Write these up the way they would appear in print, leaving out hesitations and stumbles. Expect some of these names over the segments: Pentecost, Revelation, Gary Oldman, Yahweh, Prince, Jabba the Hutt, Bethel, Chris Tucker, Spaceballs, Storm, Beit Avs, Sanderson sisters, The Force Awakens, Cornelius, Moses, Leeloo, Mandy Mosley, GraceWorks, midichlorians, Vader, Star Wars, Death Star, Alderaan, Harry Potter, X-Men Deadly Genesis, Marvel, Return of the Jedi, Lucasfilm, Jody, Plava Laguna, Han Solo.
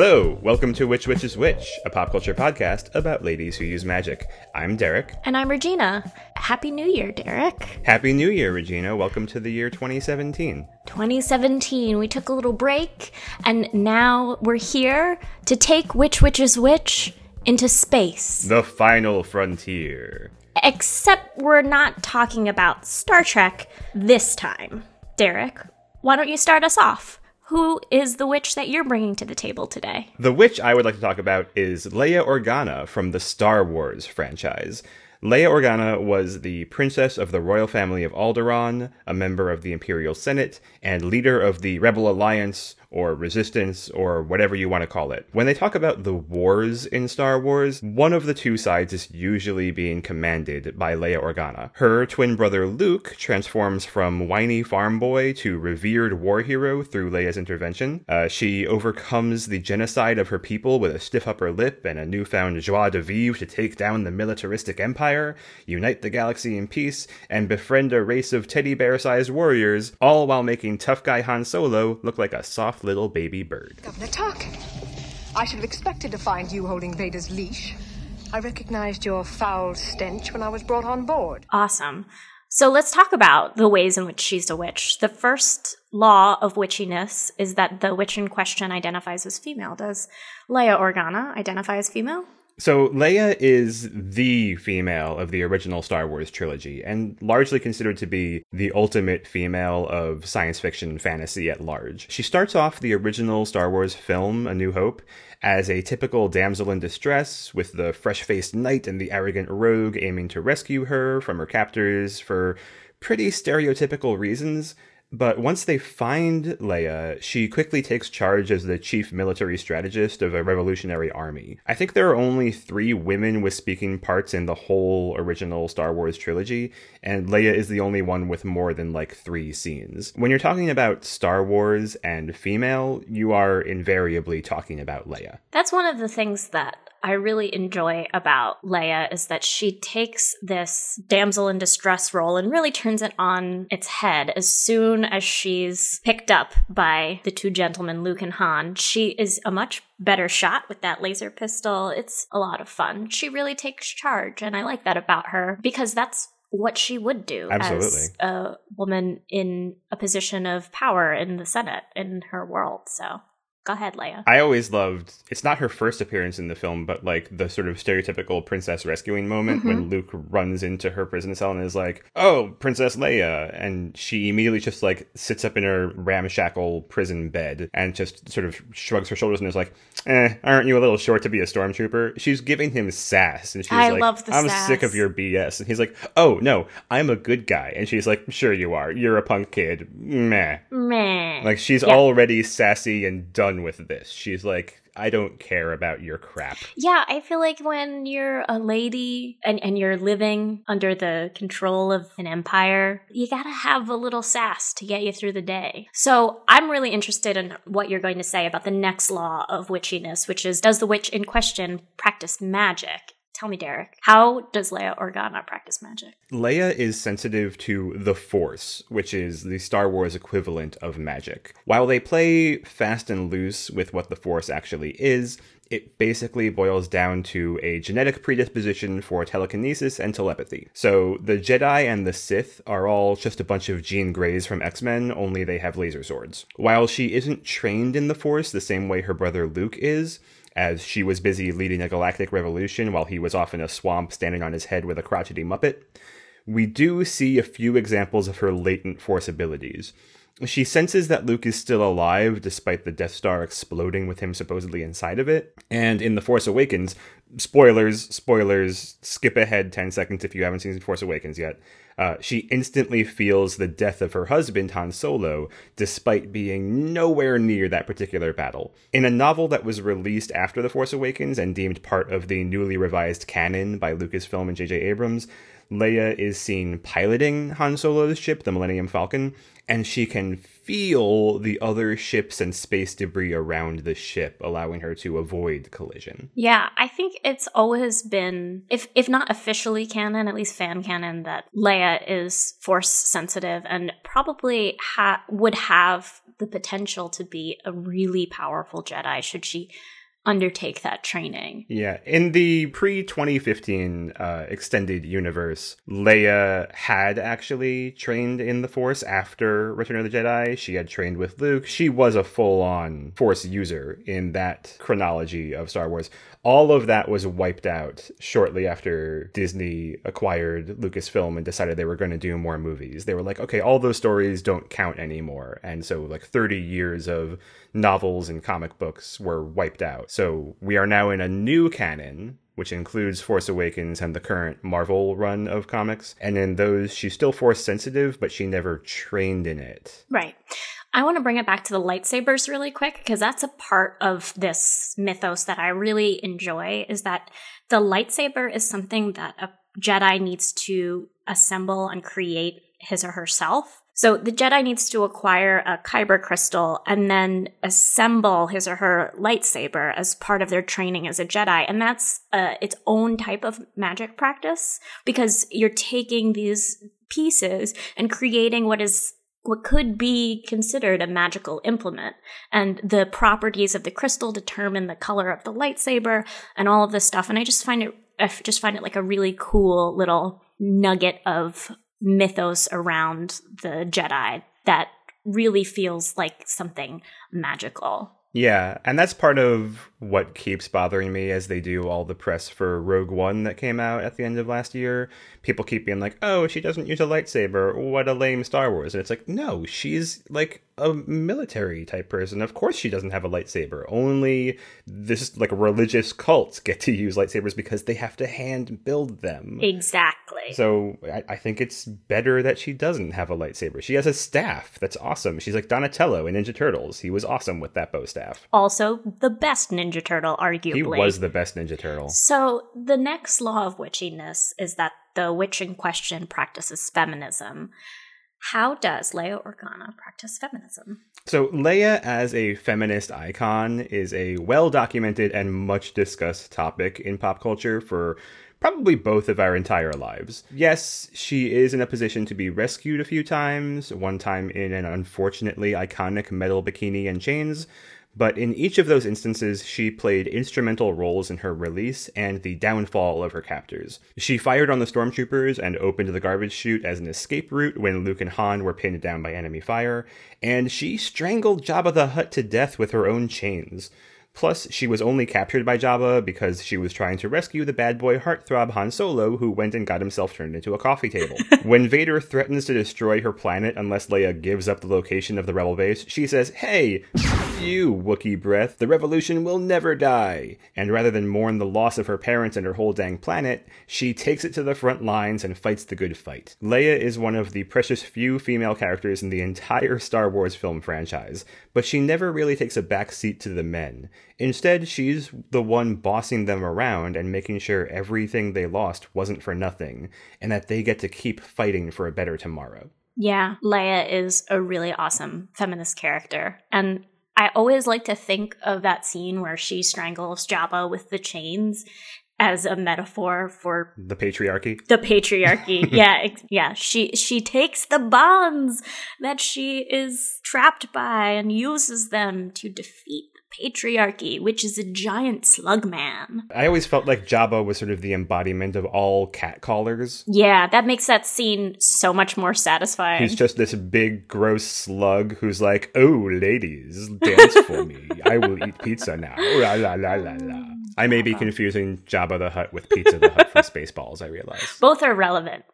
Hello, welcome to Which Witch is Which, a pop culture podcast about ladies who use magic. I'm Derek. And I'm Regina. Happy New Year, Derek. Happy New Year, Regina. Welcome to the year 2017. 2017. We took a little break, and now we're here to take Which Witch is Which into space. The final frontier. Except we're not talking about Star Trek this time. Derek, why don't you start us off? Who is the witch that you're bringing to the table today? The witch I would like to talk about is Leia Organa from the Star Wars franchise. Leia Organa was the princess of the royal family of Alderaan, a member of the Imperial Senate, and leader of the Rebel Alliance, or resistance, or whatever you want to call it. When they talk about the wars in Star Wars, one of the two sides is usually being commanded by Leia Organa. Her twin brother Luke transforms from whiny farm boy to revered war hero through Leia's intervention. She overcomes the genocide of her people with a stiff upper lip and a newfound joie de vivre to take down the militaristic empire, unite the galaxy in peace, and befriend a race of teddy bear-sized warriors, all while making tough guy Han Solo look like a soft little baby bird. Governor Tuck, I should have expected to find you holding Vader's leash. I recognized your foul stench when I was brought on board. Awesome. So let's talk about the ways in which she's a witch. The first law of witchiness is that the witch in question identifies as female. Does Leia Organa identify as female? So Leia is the female of the original Star Wars trilogy, and largely considered to be the ultimate female of science fiction and fantasy at large. She starts off the original Star Wars film, A New Hope, as a typical damsel in distress, with the fresh-faced knight and the arrogant rogue aiming to rescue her from her captors for pretty stereotypical reasons. But once they find Leia, she quickly takes charge as the chief military strategist of a revolutionary army. I think there are only 3 women with speaking parts in the whole original Star Wars trilogy, and Leia is the only one with more than 3 scenes. When you're talking about Star Wars and female, you are invariably talking about Leia. That's one of the things that I really enjoy about Leia is that she takes this damsel in distress role and really turns it on its head. As soon as she's picked up by the 2 gentlemen, Luke and Han, she is a much better shot with that laser pistol. It's a lot of fun. She really takes charge, and I like that about her because that's what she would do. Absolutely. As a woman in a position of power in the Senate, in her world, so... Go ahead, Leia. I always loved, it's not her first appearance in the film, but the sort of stereotypical princess rescuing moment when Luke runs into her prison cell and is like, oh, Princess Leia. And she immediately just sits up in her ramshackle prison bed and just sort of shrugs her shoulders and is like, aren't you a little short to be a stormtrooper? She's giving him sass. And she's I'm sass. Sick of your BS. And he's like, oh, no, I'm a good guy. And she's like, sure you are. You're a punk kid. Meh. She's already sassy and done with this. She's like, I don't care about your crap. Yeah, I feel like when you're a lady and you're living under the control of an empire, you gotta have a little sass to get you through the day. So I'm really interested in what you're going to say about the next law of witchiness, which is, does the witch in question practice magic? Tell me, Derek, how does Leia Organa practice magic? Leia is sensitive to the Force, which is the Star Wars equivalent of magic. While they play fast and loose with what the Force actually is, it basically boils down to a genetic predisposition for telekinesis and telepathy. So the Jedi and the Sith are all just a bunch of Jean Greys from X-Men, only they have laser swords. While she isn't trained in the Force the same way her brother Luke is, as she was busy leading a galactic revolution while he was off in a swamp standing on his head with a crotchety Muppet, we do see a few examples of her latent Force abilities. She senses that Luke is still alive, despite the Death Star exploding with him supposedly inside of it. And in The Force Awakens, spoilers, skip ahead 10 seconds if you haven't seen The Force Awakens yet, she instantly feels the death of her husband, Han Solo, despite being nowhere near that particular battle. In a novel that was released after The Force Awakens and deemed part of the newly revised canon by Lucasfilm and J.J. Abrams, Leia is seen piloting Han Solo's ship, the Millennium Falcon, and she can feel the other ships and space debris around the ship, allowing her to avoid collision. Yeah, I think it's always been, if not officially canon, at least fan canon, that Leia is Force sensitive and probably would have the potential to be a really powerful Jedi should she undertake that training. Yeah. In the pre-2015 extended universe, Leia had actually trained in the Force after Return of the Jedi. She had trained with Luke. She was a full-on Force user in that chronology of Star Wars. All of that was wiped out shortly after Disney acquired Lucasfilm and decided they were going to do more movies. They were like, okay, all those stories don't count anymore. And so like 30 years of novels and comic books were wiped out. So we are now in a new canon, which includes Force Awakens and the current Marvel run of comics. And in those, she's still Force sensitive, but she never trained in it. Right. I want to bring it back to the lightsabers really quick, because that's a part of this mythos that I really enjoy, is that the lightsaber is something that a Jedi needs to assemble and create his or herself. So the Jedi needs to acquire a Kyber crystal and then assemble his or her lightsaber as part of their training as a Jedi. And that's its own type of magic practice, because you're taking these pieces and creating what could be considered a magical implement. And the properties of the crystal determine the color of the lightsaber and all of this stuff. And I just find it like a really cool little nugget of mythos around the Jedi that really feels like something magical. Yeah, and that's part of what keeps bothering me as they do all the press for Rogue One that came out at the end of last year. People keep being like, oh, she doesn't use a lightsaber. What a lame Star Wars. And it's like, no, she's like a military type person. Of course she doesn't have a lightsaber. Only this like religious cults get to use lightsabers because they have to hand build them. Exactly. So I think it's better that she doesn't have a lightsaber. She has a staff. That's awesome. She's like Donatello in Ninja Turtles. He was awesome with that bow staff. Also the best Ninja Turtle, arguably. He was the best Ninja Turtle. So the next law of witchiness is that the witch in question practices feminism. How does Leia Organa practice feminism? So Leia as a feminist icon is a well-documented and much-discussed topic in pop culture for probably both of our entire lives. Yes, she is in a position to be rescued a few times, one time in an unfortunately iconic metal bikini and chains, but in each of those instances, she played instrumental roles in her release and the downfall of her captors. She fired on the stormtroopers and opened the garbage chute as an escape route when Luke and Han were pinned down by enemy fire, and she strangled Jabba the Hutt to death with her own chains. Plus, she was only captured by Jabba because she was trying to rescue the bad boy heartthrob Han Solo, who went and got himself turned into a coffee table. When Vader threatens to destroy her planet unless Leia gives up the location of the rebel base, she says, "Hey, you Wookiee breath, the revolution will never die." And rather than mourn the loss of her parents and her whole dang planet, she takes it to the front lines and fights the good fight. Leia is one of the precious few female characters in the entire Star Wars film franchise, but she never really takes a back seat to the men. Instead, she's the one bossing them around and making sure everything they lost wasn't for nothing, and that they get to keep fighting for a better tomorrow. Yeah, Leia is a really awesome feminist character. And I always like to think of that scene where she strangles Jabba with the chains as a metaphor for the patriarchy. The patriarchy. Yeah. She takes the bonds that she is trapped by and uses them to defeat patriarchy, which is a giant slug man. I always felt like Jabba was sort of the embodiment of all catcallers. Yeah, that makes that scene so much more satisfying. He's just this big, gross slug who's like, "Oh, ladies, dance for me. I will eat pizza now. La, la, la, la, la." I may be confusing Jabba the Hutt with Pizza the Hutt from Spaceballs, I realize. Both are relevant.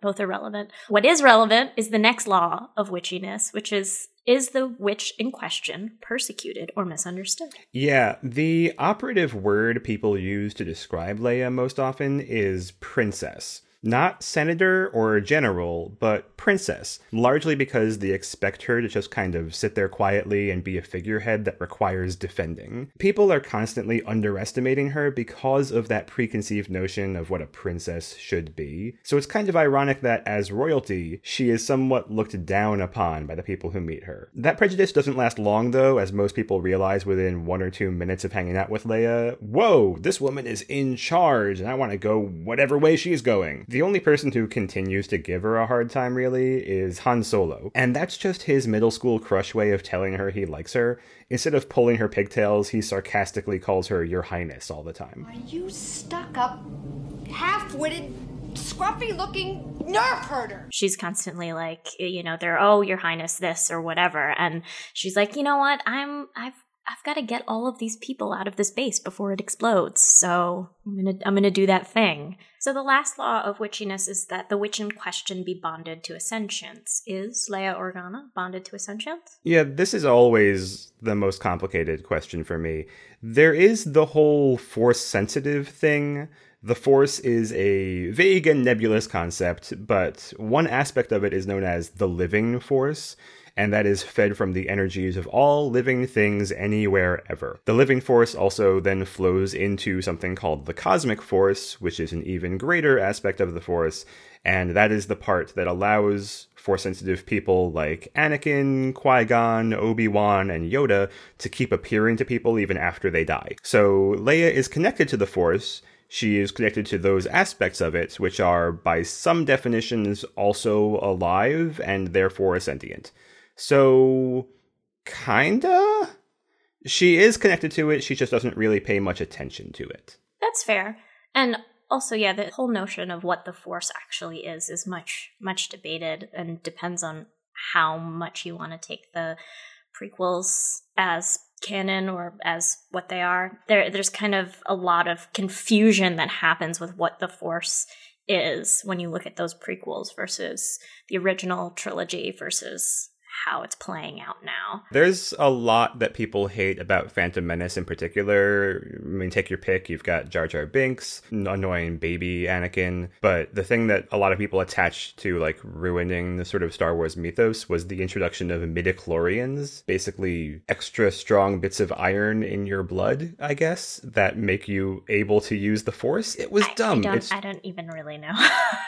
What is relevant is the next law of witchiness, which is the witch in question persecuted or misunderstood? Yeah, the operative word people use to describe Leia most often is princess. Not senator or general, but princess, largely because they expect her to just kind of sit there quietly and be a figurehead that requires defending. People are constantly underestimating her because of that preconceived notion of what a princess should be. So it's kind of ironic that as royalty, she is somewhat looked down upon by the people who meet her. That prejudice doesn't last long, though, as most people realize within 1 or 2 minutes of hanging out with Leia, whoa, this woman is in charge, and I want to go whatever way she's going. The only person who continues to give her a hard time, really, is Han Solo. And that's just his middle school crush way of telling her he likes her. Instead of pulling her pigtails, he sarcastically calls her Your Highness all the time. Are you stuck-up, half-witted, scruffy-looking nerve herder? She's constantly like, you know, they're, oh, Your Highness this or whatever. And she's like, you know what, I've got to get all of these people out of this base before it explodes, so I'm gonna do that thing. So the last law of witchiness is that the witch in question be bonded to a sentience. Is Leia Organa bonded to a sentience? Yeah, this is always the most complicated question for me. There is the whole Force-sensitive thing. The Force is a vague and nebulous concept, but one aspect of it is known as the living Force, and that is fed from the energies of all living things anywhere ever. The living Force also then flows into something called the cosmic Force, which is an even greater aspect of the Force, and that is the part that allows Force-sensitive people like Anakin, Qui-Gon, Obi-Wan, and Yoda to keep appearing to people even after they die. So Leia is connected to the Force. She is connected to those aspects of it, which are, by some definitions, also alive and therefore sentient. So, kinda? She is connected to it, she just doesn't really pay much attention to it. That's fair. And also, yeah, the whole notion of what the Force actually is much, much debated and depends on how much you want to take the prequels as canon or as what they are. There's kind of a lot of confusion that happens with what the Force is when you look at those prequels versus the original trilogy versus how it's playing out now. There's a lot that people hate about Phantom Menace in particular. I mean, take your pick. You've got Jar Jar Binks, annoying baby Anakin. But the thing that a lot of people attached to, like, ruining the sort of Star Wars mythos was the introduction of midichlorians, basically extra strong bits of iron in your blood, I guess, that make you able to use the Force. It was dumb. I don't even really know.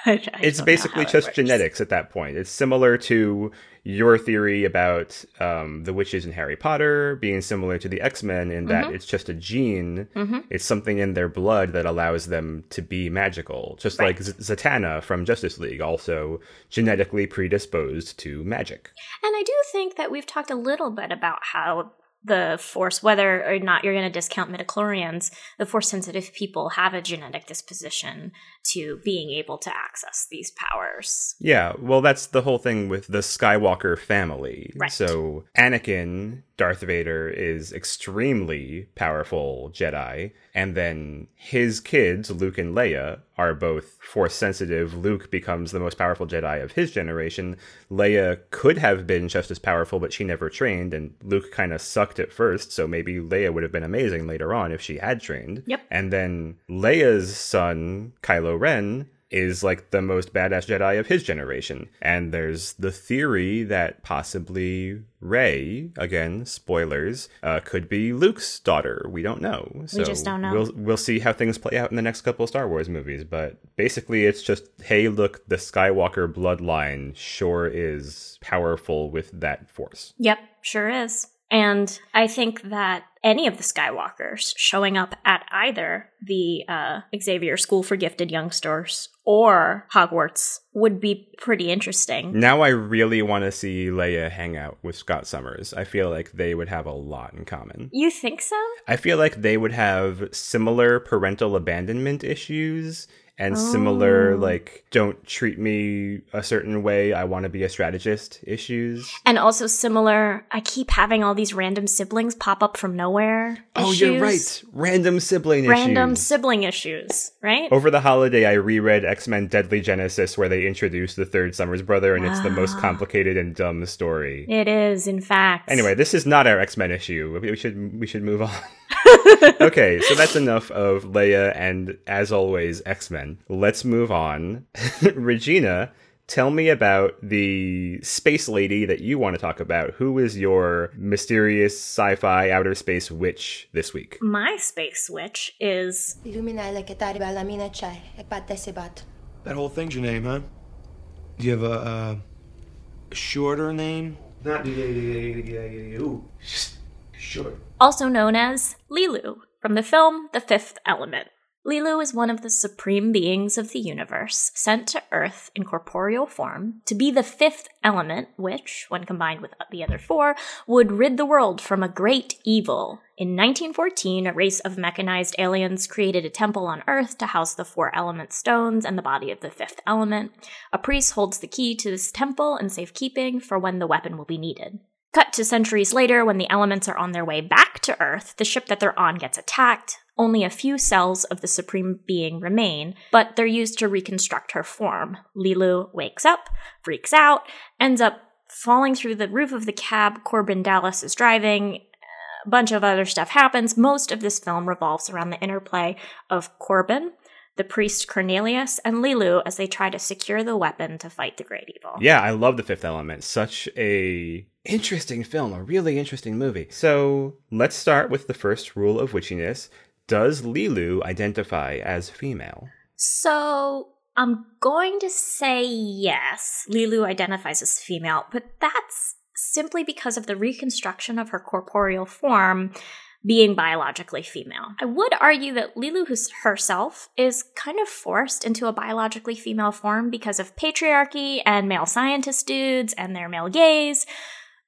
It's basically just genetics at that point. It's similar to your theory about the witches in Harry Potter being similar to the X-Men in that it's just a gene. Mm-hmm. It's something in their blood that allows them to be magical. Just right. Like Zatanna from Justice League, also genetically predisposed to magic. And I do think that we've talked a little bit about how the Force, whether or not you're going to discount midichlorians, the Force-sensitive people have a genetic disposition to being able to access these powers. Yeah, well, that's the whole thing with the Skywalker family. Right. So Anakin, Darth Vader, is extremely powerful Jedi, and then his kids, Luke and Leia, are both Force-sensitive. Luke becomes the most powerful Jedi of his generation. Leia could have been just as powerful, but she never trained, and Luke kind of sucked at first, so maybe Leia would have been amazing later on if she had trained. Yep. And then Leia's son, Kylo Ren, is like the most badass Jedi of his generation. And there's the theory that possibly Rey, again, spoilers, could be Luke's daughter. We don't know. So we just don't know. We'll see how things play out in the next couple of Star Wars movies. But basically it's just, hey, look, the Skywalker bloodline sure is powerful with that Force. Yep, sure is. And I think that any of the Skywalkers showing up at either the Xavier School for Gifted Youngsters or Hogwarts would be pretty interesting. Now I really want to see Leia hang out with Scott Summers. I feel like they would have a lot in common. You think so? I feel like they would have similar parental abandonment issues and similar, like, don't treat me a certain way, I want to be a strategist issues. And also similar, I keep having all these random siblings pop up from nowhere issues. Oh, you're right. Random sibling issues, right? Over the holiday, I reread X-Men Deadly Genesis, where they introduce the third Summers brother, and it's the most complicated and dumb story. It is, in fact. Anyway, this is not our X-Men issue. We should move on. Okay, so that's enough of Leia and, as always, X-Men. Let's move on. Regina, tell me about the space lady that you want to talk about. Who is your mysterious sci-fi outer space witch this week? My space witch is... That whole thing's your name, huh? Do you have a shorter name? Not... Ooh, short. Also known as Leeloo from the film The Fifth Element. Leeloo is one of the supreme beings of the universe, sent to Earth in corporeal form to be the fifth element, which, when combined with the other four, would rid the world from a great evil. In 1914, a race of mechanized aliens created a temple on Earth to house the four element stones and the body of the fifth element. A priest holds the key to this temple in safekeeping for when the weapon will be needed. Cut to centuries later, when the elements are on their way back to Earth, the ship that they're on gets attacked. Only a few cells of the supreme being remain, but they're used to reconstruct her form. Leeloo wakes up, freaks out, ends up falling through the roof of the cab Corbin Dallas is driving. A bunch of other stuff happens. Most of this film revolves around the interplay of Corbin, the priest Cornelius, and Leeloo as they try to secure the weapon to fight the great evil. Yeah, I love The Fifth Element. Such a interesting film, a really interesting movie. So let's start with the first rule of witchiness. Does Leeloo identify as female? So I'm going to say yes, Leeloo identifies as female, but that's simply because of the reconstruction of her corporeal form being biologically female. I would argue that Leeloo herself is kind of forced into a biologically female form because of patriarchy and male scientist dudes and their male gaze.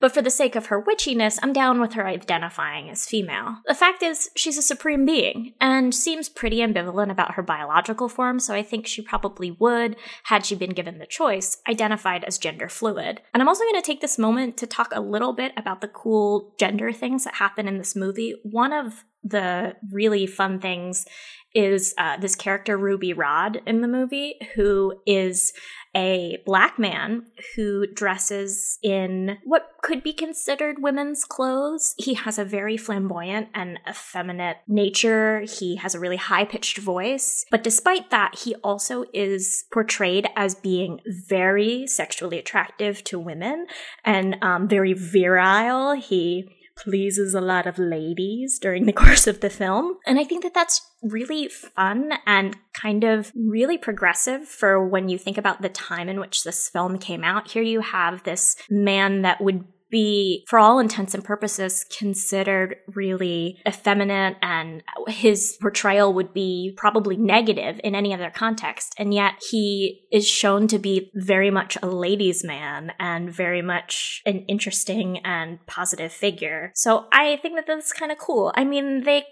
But for the sake of her witchiness, I'm down with her identifying as female. The fact is, she's a supreme being, and seems pretty ambivalent about her biological form, so I think she probably would, had she been given the choice, identified as gender fluid. And I'm also going to take this moment to talk a little bit about the cool gender things that happen in this movie. One of the really fun things is this character Ruby Rod in the movie, who is a black man who dresses in what could be considered women's clothes. He has a very flamboyant and effeminate nature. He has a really high-pitched voice. But despite that, he also is portrayed as being very sexually attractive to women and very virile. He pleases a lot of ladies during the course of the film. And I think that that's really fun and kind of really progressive for when you think about the time in which this film came out. Here you have this man that would be, for all intents and purposes, considered really effeminate, and his portrayal would be probably negative in any other context. And yet he is shown to be very much a ladies' man and very much an interesting and positive figure. So I think that that's kind of cool. I mean, they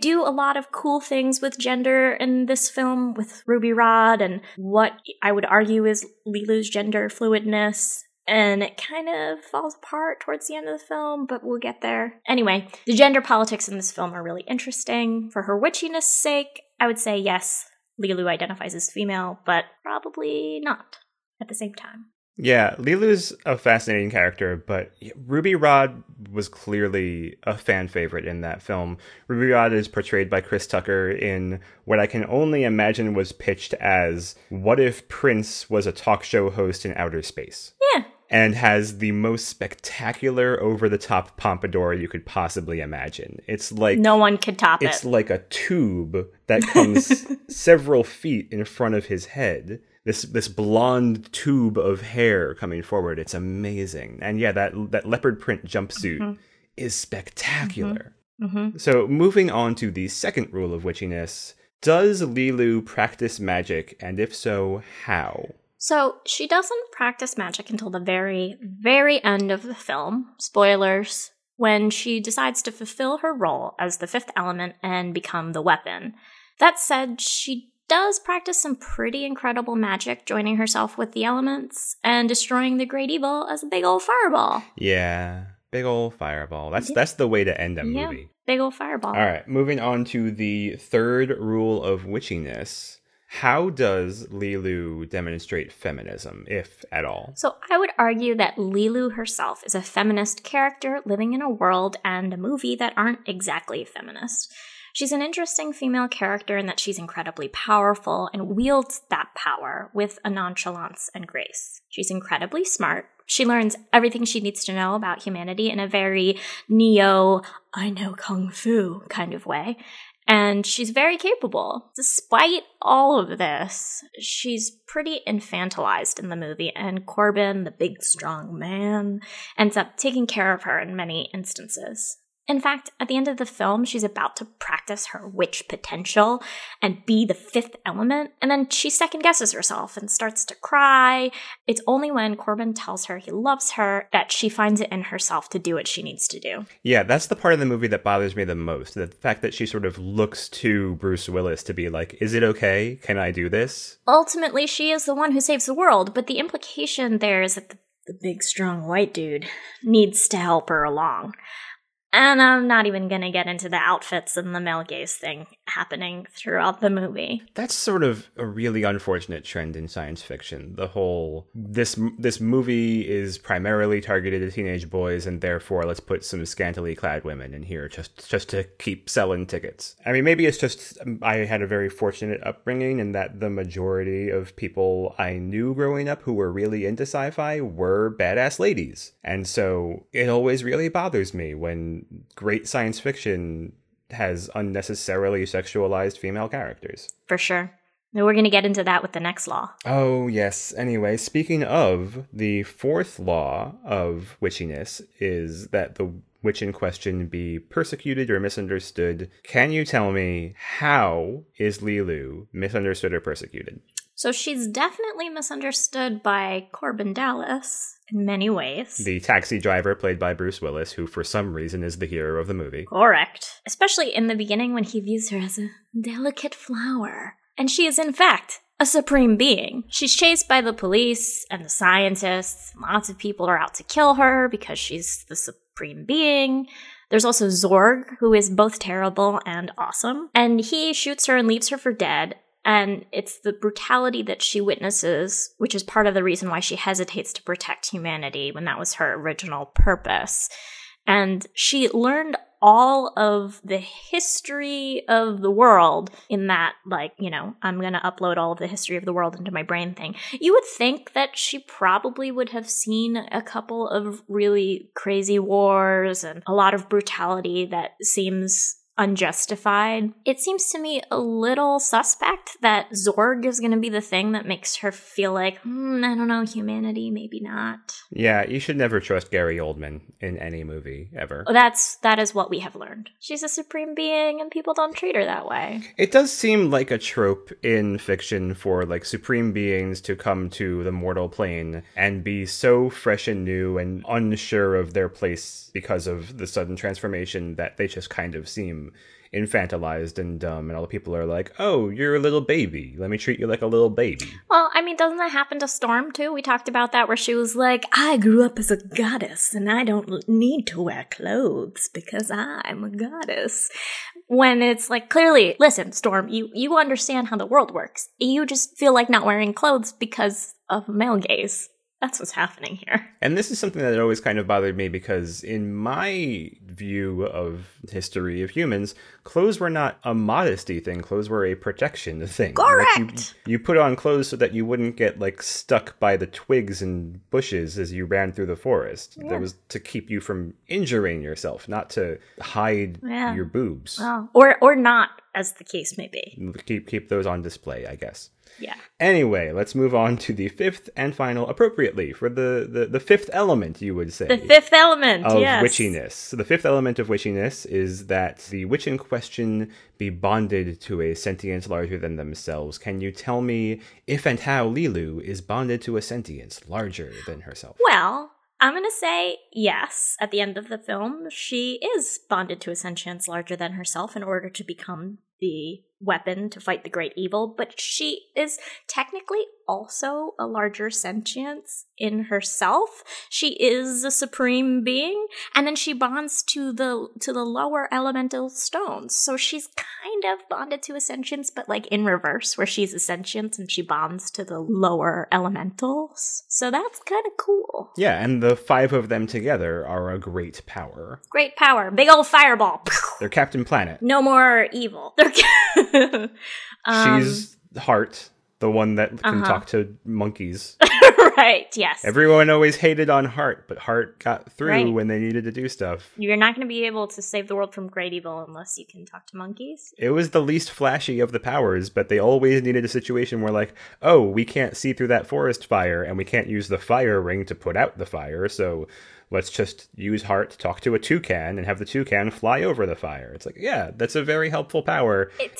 do a lot of cool things with gender in this film with Ruby Rod and what I would argue is Leeloo's gender fluidness. And it kind of falls apart towards the end of the film, but we'll get there. Anyway, the gender politics in this film are really interesting. For her witchiness' sake, I would say yes, Leeloo identifies as female, but probably not at the same time. Yeah, Leeloo's a fascinating character, but Ruby Rod was clearly a fan favorite in that film. Ruby Rod is portrayed by Chris Tucker in what I can only imagine was pitched as, what if Prince was a talk show host in outer space? Yeah. And has the most spectacular over-the-top pompadour you could possibly imagine. It's like... no one could top it. It's like a tube that comes several feet in front of his head. This blonde tube of hair coming forward. It's amazing. And yeah, that leopard print jumpsuit mm-hmm. is spectacular. Mm-hmm. Mm-hmm. So moving on to the second rule of witchiness, does Leeloo practice magic? And if so, how? So she doesn't practice magic until the very, very end of the film. Spoilers. When she decides to fulfill her role as the fifth element and become the weapon. That said, she does practice some pretty incredible magic, joining herself with the elements and destroying the great evil as a big old fireball. Yeah, big old fireball. That's the way to end a movie. Yeah, big old fireball. All right, moving on to the third rule of witchiness. How does Leeloo demonstrate feminism, if at all? So I would argue that Leeloo herself is a feminist character living in a world and a movie that aren't exactly feminist. She's an interesting female character in that she's incredibly powerful and wields that power with a nonchalance and grace. She's incredibly smart. She learns everything she needs to know about humanity in a very neo, I know kung fu kind of way. And she's very capable. Despite all of this, she's pretty infantilized in the movie, and Corbin, the big strong man, ends up taking care of her in many instances. In fact, at the end of the film, she's about to practice her witch potential and be the fifth element, and then she second guesses herself and starts to cry. It's only when Corbin tells her he loves her that she finds it in herself to do what she needs to do. Yeah, that's the part of the movie that bothers me the most. The fact that she sort of looks to Bruce Willis to be like, is it okay? Can I do this? Ultimately, she is the one who saves the world, but the implication there is that the big, strong white dude needs to help her along. And I'm not even going to get into the outfits and the male gaze thing happening throughout the movie. That's sort of a really unfortunate trend in science fiction. The whole, this movie is primarily targeted at teenage boys, and therefore let's put some scantily clad women in here just to keep selling tickets. I mean, maybe it's just I had a very fortunate upbringing in that the majority of people I knew growing up who were really into sci-fi were badass ladies. And so it always really bothers me when great science fiction has unnecessarily sexualized female characters. For sure. We're going to get into that with the next law. Oh, yes. Anyway, speaking of, the fourth law of witchiness is that the witch in question be persecuted or misunderstood. Can you tell me, how is Leeloo misunderstood or persecuted? So she's definitely misunderstood by Corbin Dallas in many ways. The taxi driver played by Bruce Willis, who for some reason is the hero of the movie. Correct. Especially in the beginning when he views her as a delicate flower. And she is, in fact, a supreme being. She's chased by the police and the scientists. Lots of people are out to kill her because she's the supreme being. There's also Zorg, who is both terrible and awesome. And he shoots her and leaves her for dead. And it's the brutality that she witnesses, which is part of the reason why she hesitates to protect humanity when that was her original purpose. And she learned all of the history of the world in that, like, you know, I'm going to upload all of the history of the world into my brain thing. You would think that she probably would have seen a couple of really crazy wars and a lot of brutality that seems unjustified. It seems to me a little suspect that Zorg is going to be the thing that makes her feel like, I don't know, humanity, maybe not. Yeah, you should never trust Gary Oldman in any movie ever. That is what we have learned. She's a supreme being and people don't treat her that way. It does seem like a trope in fiction for like supreme beings to come to the mortal plane and be so fresh and new and unsure of their place because of the sudden transformation that they just kind of seem infantilized and dumb, and all the people are like, oh, you're a little baby, let me treat you like a little baby. Well, I mean, doesn't that happen to Storm too? We talked about that, where she was like, I grew up as a goddess and I don't need to wear clothes because I'm a goddess. When it's like, clearly, listen, Storm, you understand how the world works. You just feel like not wearing clothes because of male gaze. That's what's happening here. And this is something that always kind of bothered me, because in my view of history of humans, clothes were not a modesty thing. Clothes were a protection thing. Correct! Like you put on clothes so that you wouldn't get like stuck by the twigs and bushes as you ran through the forest. Yeah. That was to keep you from injuring yourself, not to hide your boobs. Oh. Or not, as the case may be. Keep those on display, I guess. Yeah. Anyway, let's move on to the fifth and final, appropriately, for the fifth element, you would say. The fifth element, yes. Of witchiness. So the fifth element of witchiness is that the witch in question be bonded to a sentience larger than themselves. Can you tell me if and how Leeloo is bonded to a sentience larger than herself? Well, I'm going to say yes. At the end of the film, she is bonded to a sentience larger than herself in order to become the weapon to fight the great evil, but she is technically also a larger sentience in herself. She is a supreme being, and then she bonds to the lower elemental stones. So she's kind of bonded to a sentience, but like in reverse, where she's a sentience and she bonds to the lower elementals. So that's kind of cool. Yeah, and the five of them together are a great power. Great power. Big old fireball. They're Captain Planet. No more evil. They're she's Heart, the one that can talk to monkeys. Right, yes. Everyone always hated on Heart, but Heart got through when they needed to do stuff. You're not going to be able to save the world from great evil unless you can talk to monkeys. It was the least flashy of the powers, but they always needed a situation where, like, oh, we can't see through that forest fire, and we can't use the fire ring to put out the fire, so let's just use Hart to talk to a toucan and have the toucan fly over the fire. It's like, yeah, that's a very helpful power. It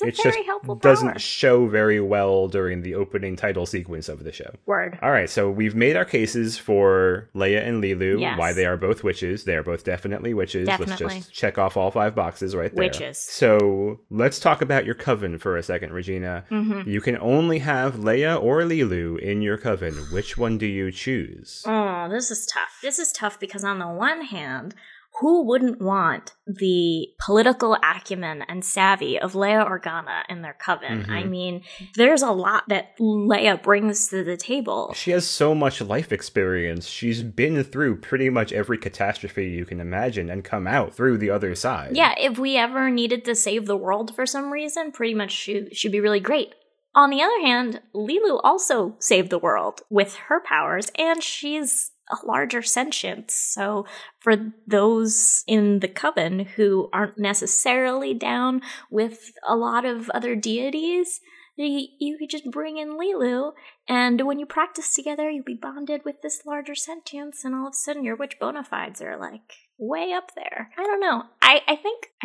doesn't show very well during the opening title sequence of the show. Word. All right, so we've made our cases for Leia and Leeloo, yes, why they are both witches. They are both definitely witches. Definitely. Let's just check off all five boxes right there. Witches. So let's talk about your coven for a second, Regina. Mm-hmm. You can only have Leia or Leeloo in your coven. Which one do you choose? Oh, this is tough. This is tough because on the one hand, who wouldn't want the political acumen and savvy of Leia Organa in their coven? Mm-hmm. I mean, there's a lot that Leia brings to the table. She has so much life experience. She's been through pretty much every catastrophe you can imagine and come out through the other side. Yeah, if we ever needed to save the world for some reason, pretty much she'd be really great. On the other hand, Leeloo also saved the world with her powers, and she's a larger sentience. So for those in the coven who aren't necessarily down with a lot of other deities, you could just bring in Leeloo, and when you practice together, you'll be bonded with this larger sentience, and all of a sudden your witch bona fides are like way up there. I don't know. I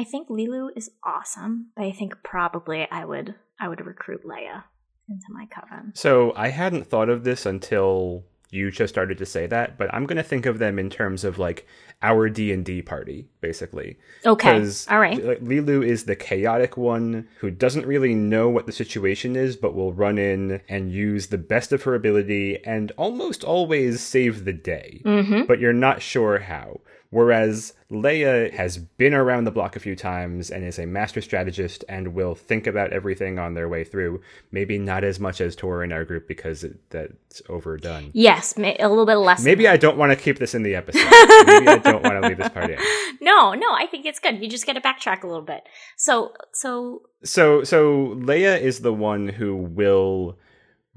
think Leeloo is awesome, but I think probably I would recruit Leia into my coven. So I hadn't thought of this until you just started to say that, but I'm going to think of them in terms of, like, our D&D party, basically. Okay, all right. Leeloo is the chaotic one who doesn't really know what the situation is, but will run in and use the best of her ability and almost always save the day. Mm-hmm. But you're not sure how. Whereas Leia has been around the block a few times and is a master strategist and will think about everything on their way through. Maybe not as much as Tor in our group because that's overdone. Yes, a little bit less. Maybe I don't want to keep this in the episode. Maybe I don't want to leave this part in. No, I think it's good. You just got to backtrack a little bit. So Leia is the one who will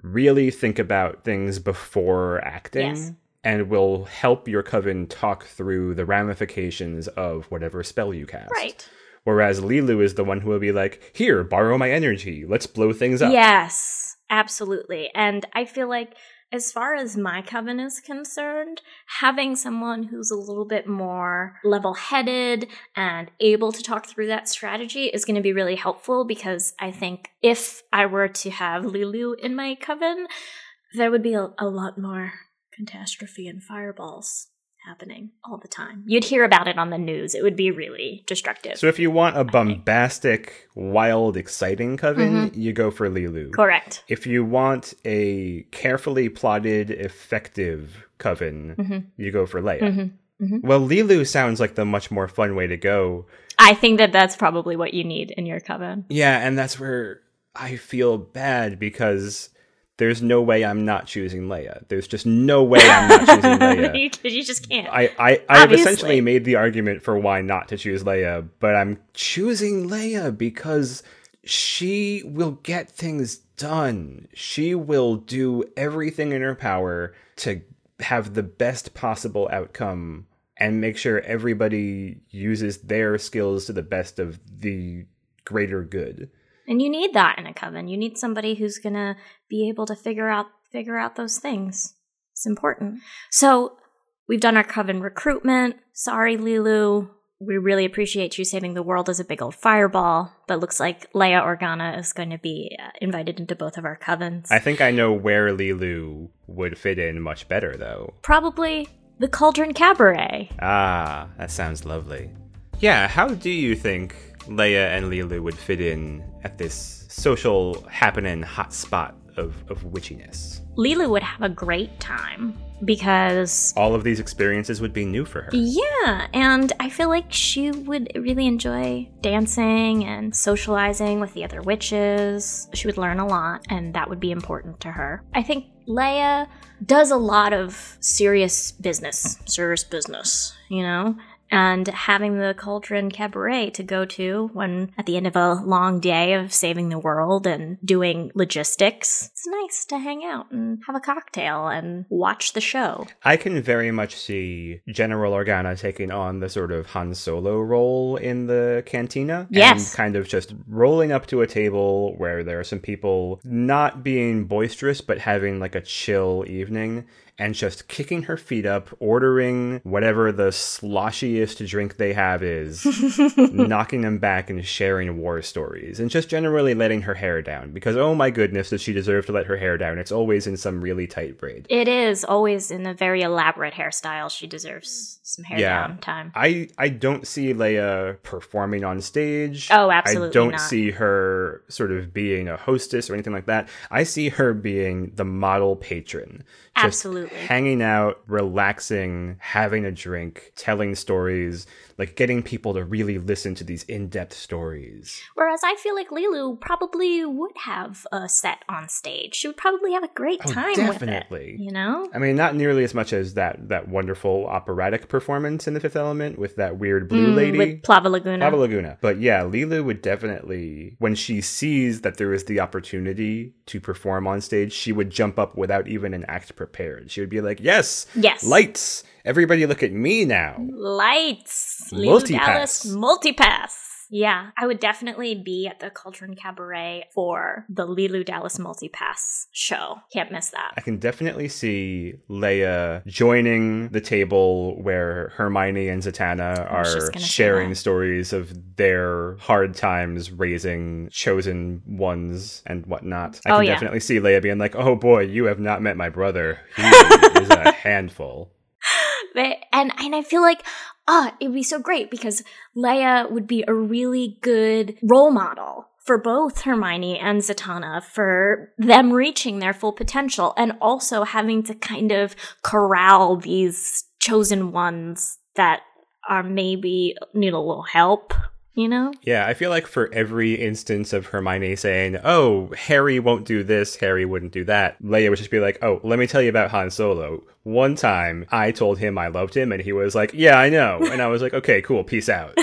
really think about things before acting. Yes. And will help your coven talk through the ramifications of whatever spell you cast. Right. Whereas Leeloo is the one who will be like, here, borrow my energy. Let's blow things up. Yes, absolutely. And I feel like as far as my coven is concerned, having someone who's a little bit more level-headed and able to talk through that strategy is going to be really helpful, because I think if I were to have Leeloo in my coven, there would be a lot more catastrophe and fireballs happening all the time. You'd hear about it on the news. It would be really destructive. So if you want a bombastic, wild, exciting coven, mm-hmm, you go for Leeloo. Correct. If you want a carefully plotted, effective coven, mm-hmm, you go for Leia. Mm-hmm. Mm-hmm. Well, Leeloo sounds like the much more fun way to go. I think that's probably what you need in your coven. Yeah, and that's where I feel bad, because there's no way I'm not choosing Leia. There's just no way I'm not choosing Leia. You just can't. I have essentially made the argument for why not to choose Leia, but I'm choosing Leia because she will get things done. She will do everything in her power to have the best possible outcome and make sure everybody uses their skills to the best of the greater good. And you need that in a coven. You need somebody who's going to be able to figure out those things. It's important. So we've done our coven recruitment. Sorry, Leeloo. We really appreciate you saving the world as a big old fireball. But looks like Leia Organa is going to be invited into both of our covens. I think I know where Leeloo would fit in much better, though. Probably the Cauldron Cabaret. Ah, that sounds lovely. Yeah, how do you think Leia and Leeloo would fit in at this social happening hotspot of witchiness? Leeloo would have a great time because all of these experiences would be new for her. Yeah, and I feel like she would really enjoy dancing and socializing with the other witches. She would learn a lot, and that would be important to her. I think Leia does a lot of serious business, you know? and having the Cauldron Cabaret to go to when at the end of a long day of saving the world and doing logistics. It's nice to hang out and have a cocktail and watch the show. I can very much see General Organa taking on the sort of Han Solo role in the cantina. Yes. And kind of just rolling up to a table where there are some people not being boisterous, but having like a chill evening. And just kicking her feet up, ordering whatever the sloshiest drink they have is, knocking them back and sharing war stories, and just generally letting her hair down. Because, oh my goodness, does she deserve to let her hair down. It's always in some really tight braid. It is always in a very elaborate hairstyle. She deserves some hair down time. I don't see Leia performing on stage. Oh, absolutely I don't see her sort of being a hostess or anything like that. I see her being the model patron. Just absolutely. Hanging out, relaxing, having a drink, telling stories, like getting people to really listen to these in-depth stories. Whereas I feel like Leeloo probably would have a set on stage. She would probably have a great time definitely. With it. You know? I mean, not nearly as much as that wonderful operatic performance in The Fifth Element with that weird blue lady. With Plava Laguna. But yeah, Leeloo would definitely, when she sees that there is the opportunity to perform on stage, she would jump up without even an act prepared. She would be like, yes, lights. Everybody look at me now. Lights. Leeloo Dallas multipass. Yeah, I would definitely be at the Cauldron Cabaret for the Leeloo Dallas multipass show. Can't miss that. I can definitely see Leia joining the table where Hermione and Zatanna are sharing stories of their hard times raising chosen ones and whatnot. I can definitely see Leia being like, oh boy, you have not met my brother. He is a handful. And I feel like, it would be so great because Leia would be a really good role model for both Hermione and Zatanna, for them reaching their full potential and also having to kind of corral these chosen ones that are maybe need a little help. You know? Yeah, I feel like for every instance of Hermione saying, oh, Harry won't do this, Harry wouldn't do that, Leia would just be like, oh, let me tell you about Han Solo. One time, I told him I loved him, and he was like, yeah, I know. And I was like, okay, cool, peace out.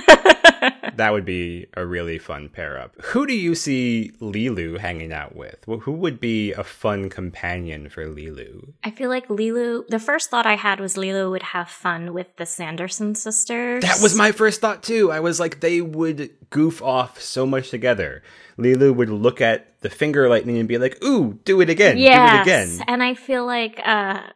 That would be a really fun pair up. Who do you see Leeloo hanging out with? Who would be a fun companion for Leeloo? I feel like Leeloo, the first thought I had was Leeloo would have fun with the Sanderson sisters. That was my first thought too. I was like, they would goof off so much together. Leeloo would look at the finger lightning and be like, ooh, do it again, do it again. And I feel like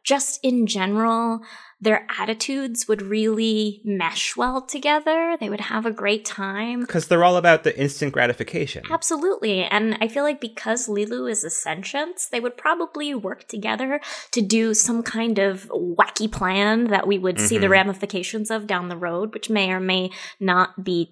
just in general, their attitudes would really mesh well together. They would have a great time. Because they're all about the instant gratification. Absolutely. And I feel like because Leeloo is a sentience, they would probably work together to do some kind of wacky plan that we would see the ramifications of down the road, which may or may not be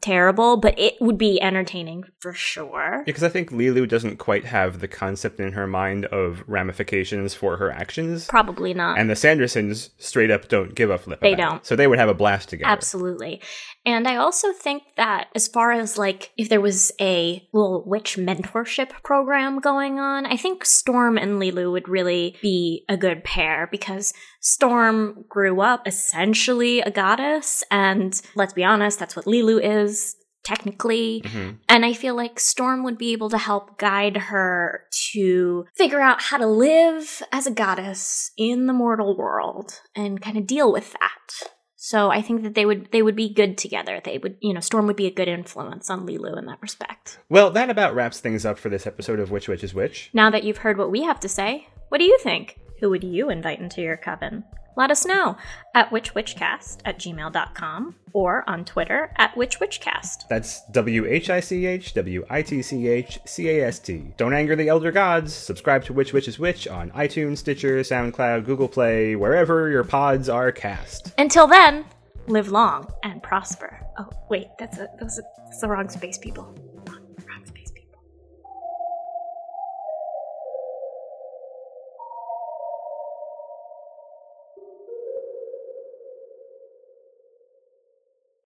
terrible, but it would be entertaining for sure. Because I think Leeloo doesn't quite have the concept in her mind of ramifications for her actions. Probably not. And the Sandersons straight up don't give a flip about it. They don't. So they would have a blast together. Absolutely. And I also think that as far as like if there was a little witch mentorship program going on, I think Storm and Leeloo would really be a good pair because Storm grew up essentially a goddess, and let's be honest, that's what Leeloo is technically. And I feel like Storm would be able to help guide her to figure out how to live as a goddess in the mortal world and kind of deal with that. So I think that they would be good together. They would, you know, Storm would be a good influence on Leeloo in that respect. Well, that about wraps things up for this episode of Which Witch is Which. Now that you've heard what we have to say, what do you think? Who would you invite into your coven? Let us know at whichwitchcast@gmail.com or on Twitter at whichwitchcast. That's WHICH WITCH CAST. Don't anger the elder gods. Subscribe to Which Witch is Which on iTunes, Stitcher, SoundCloud, Google Play, wherever your pods are cast. Until then, live long and prosper. Oh, wait, that's the wrong space, people.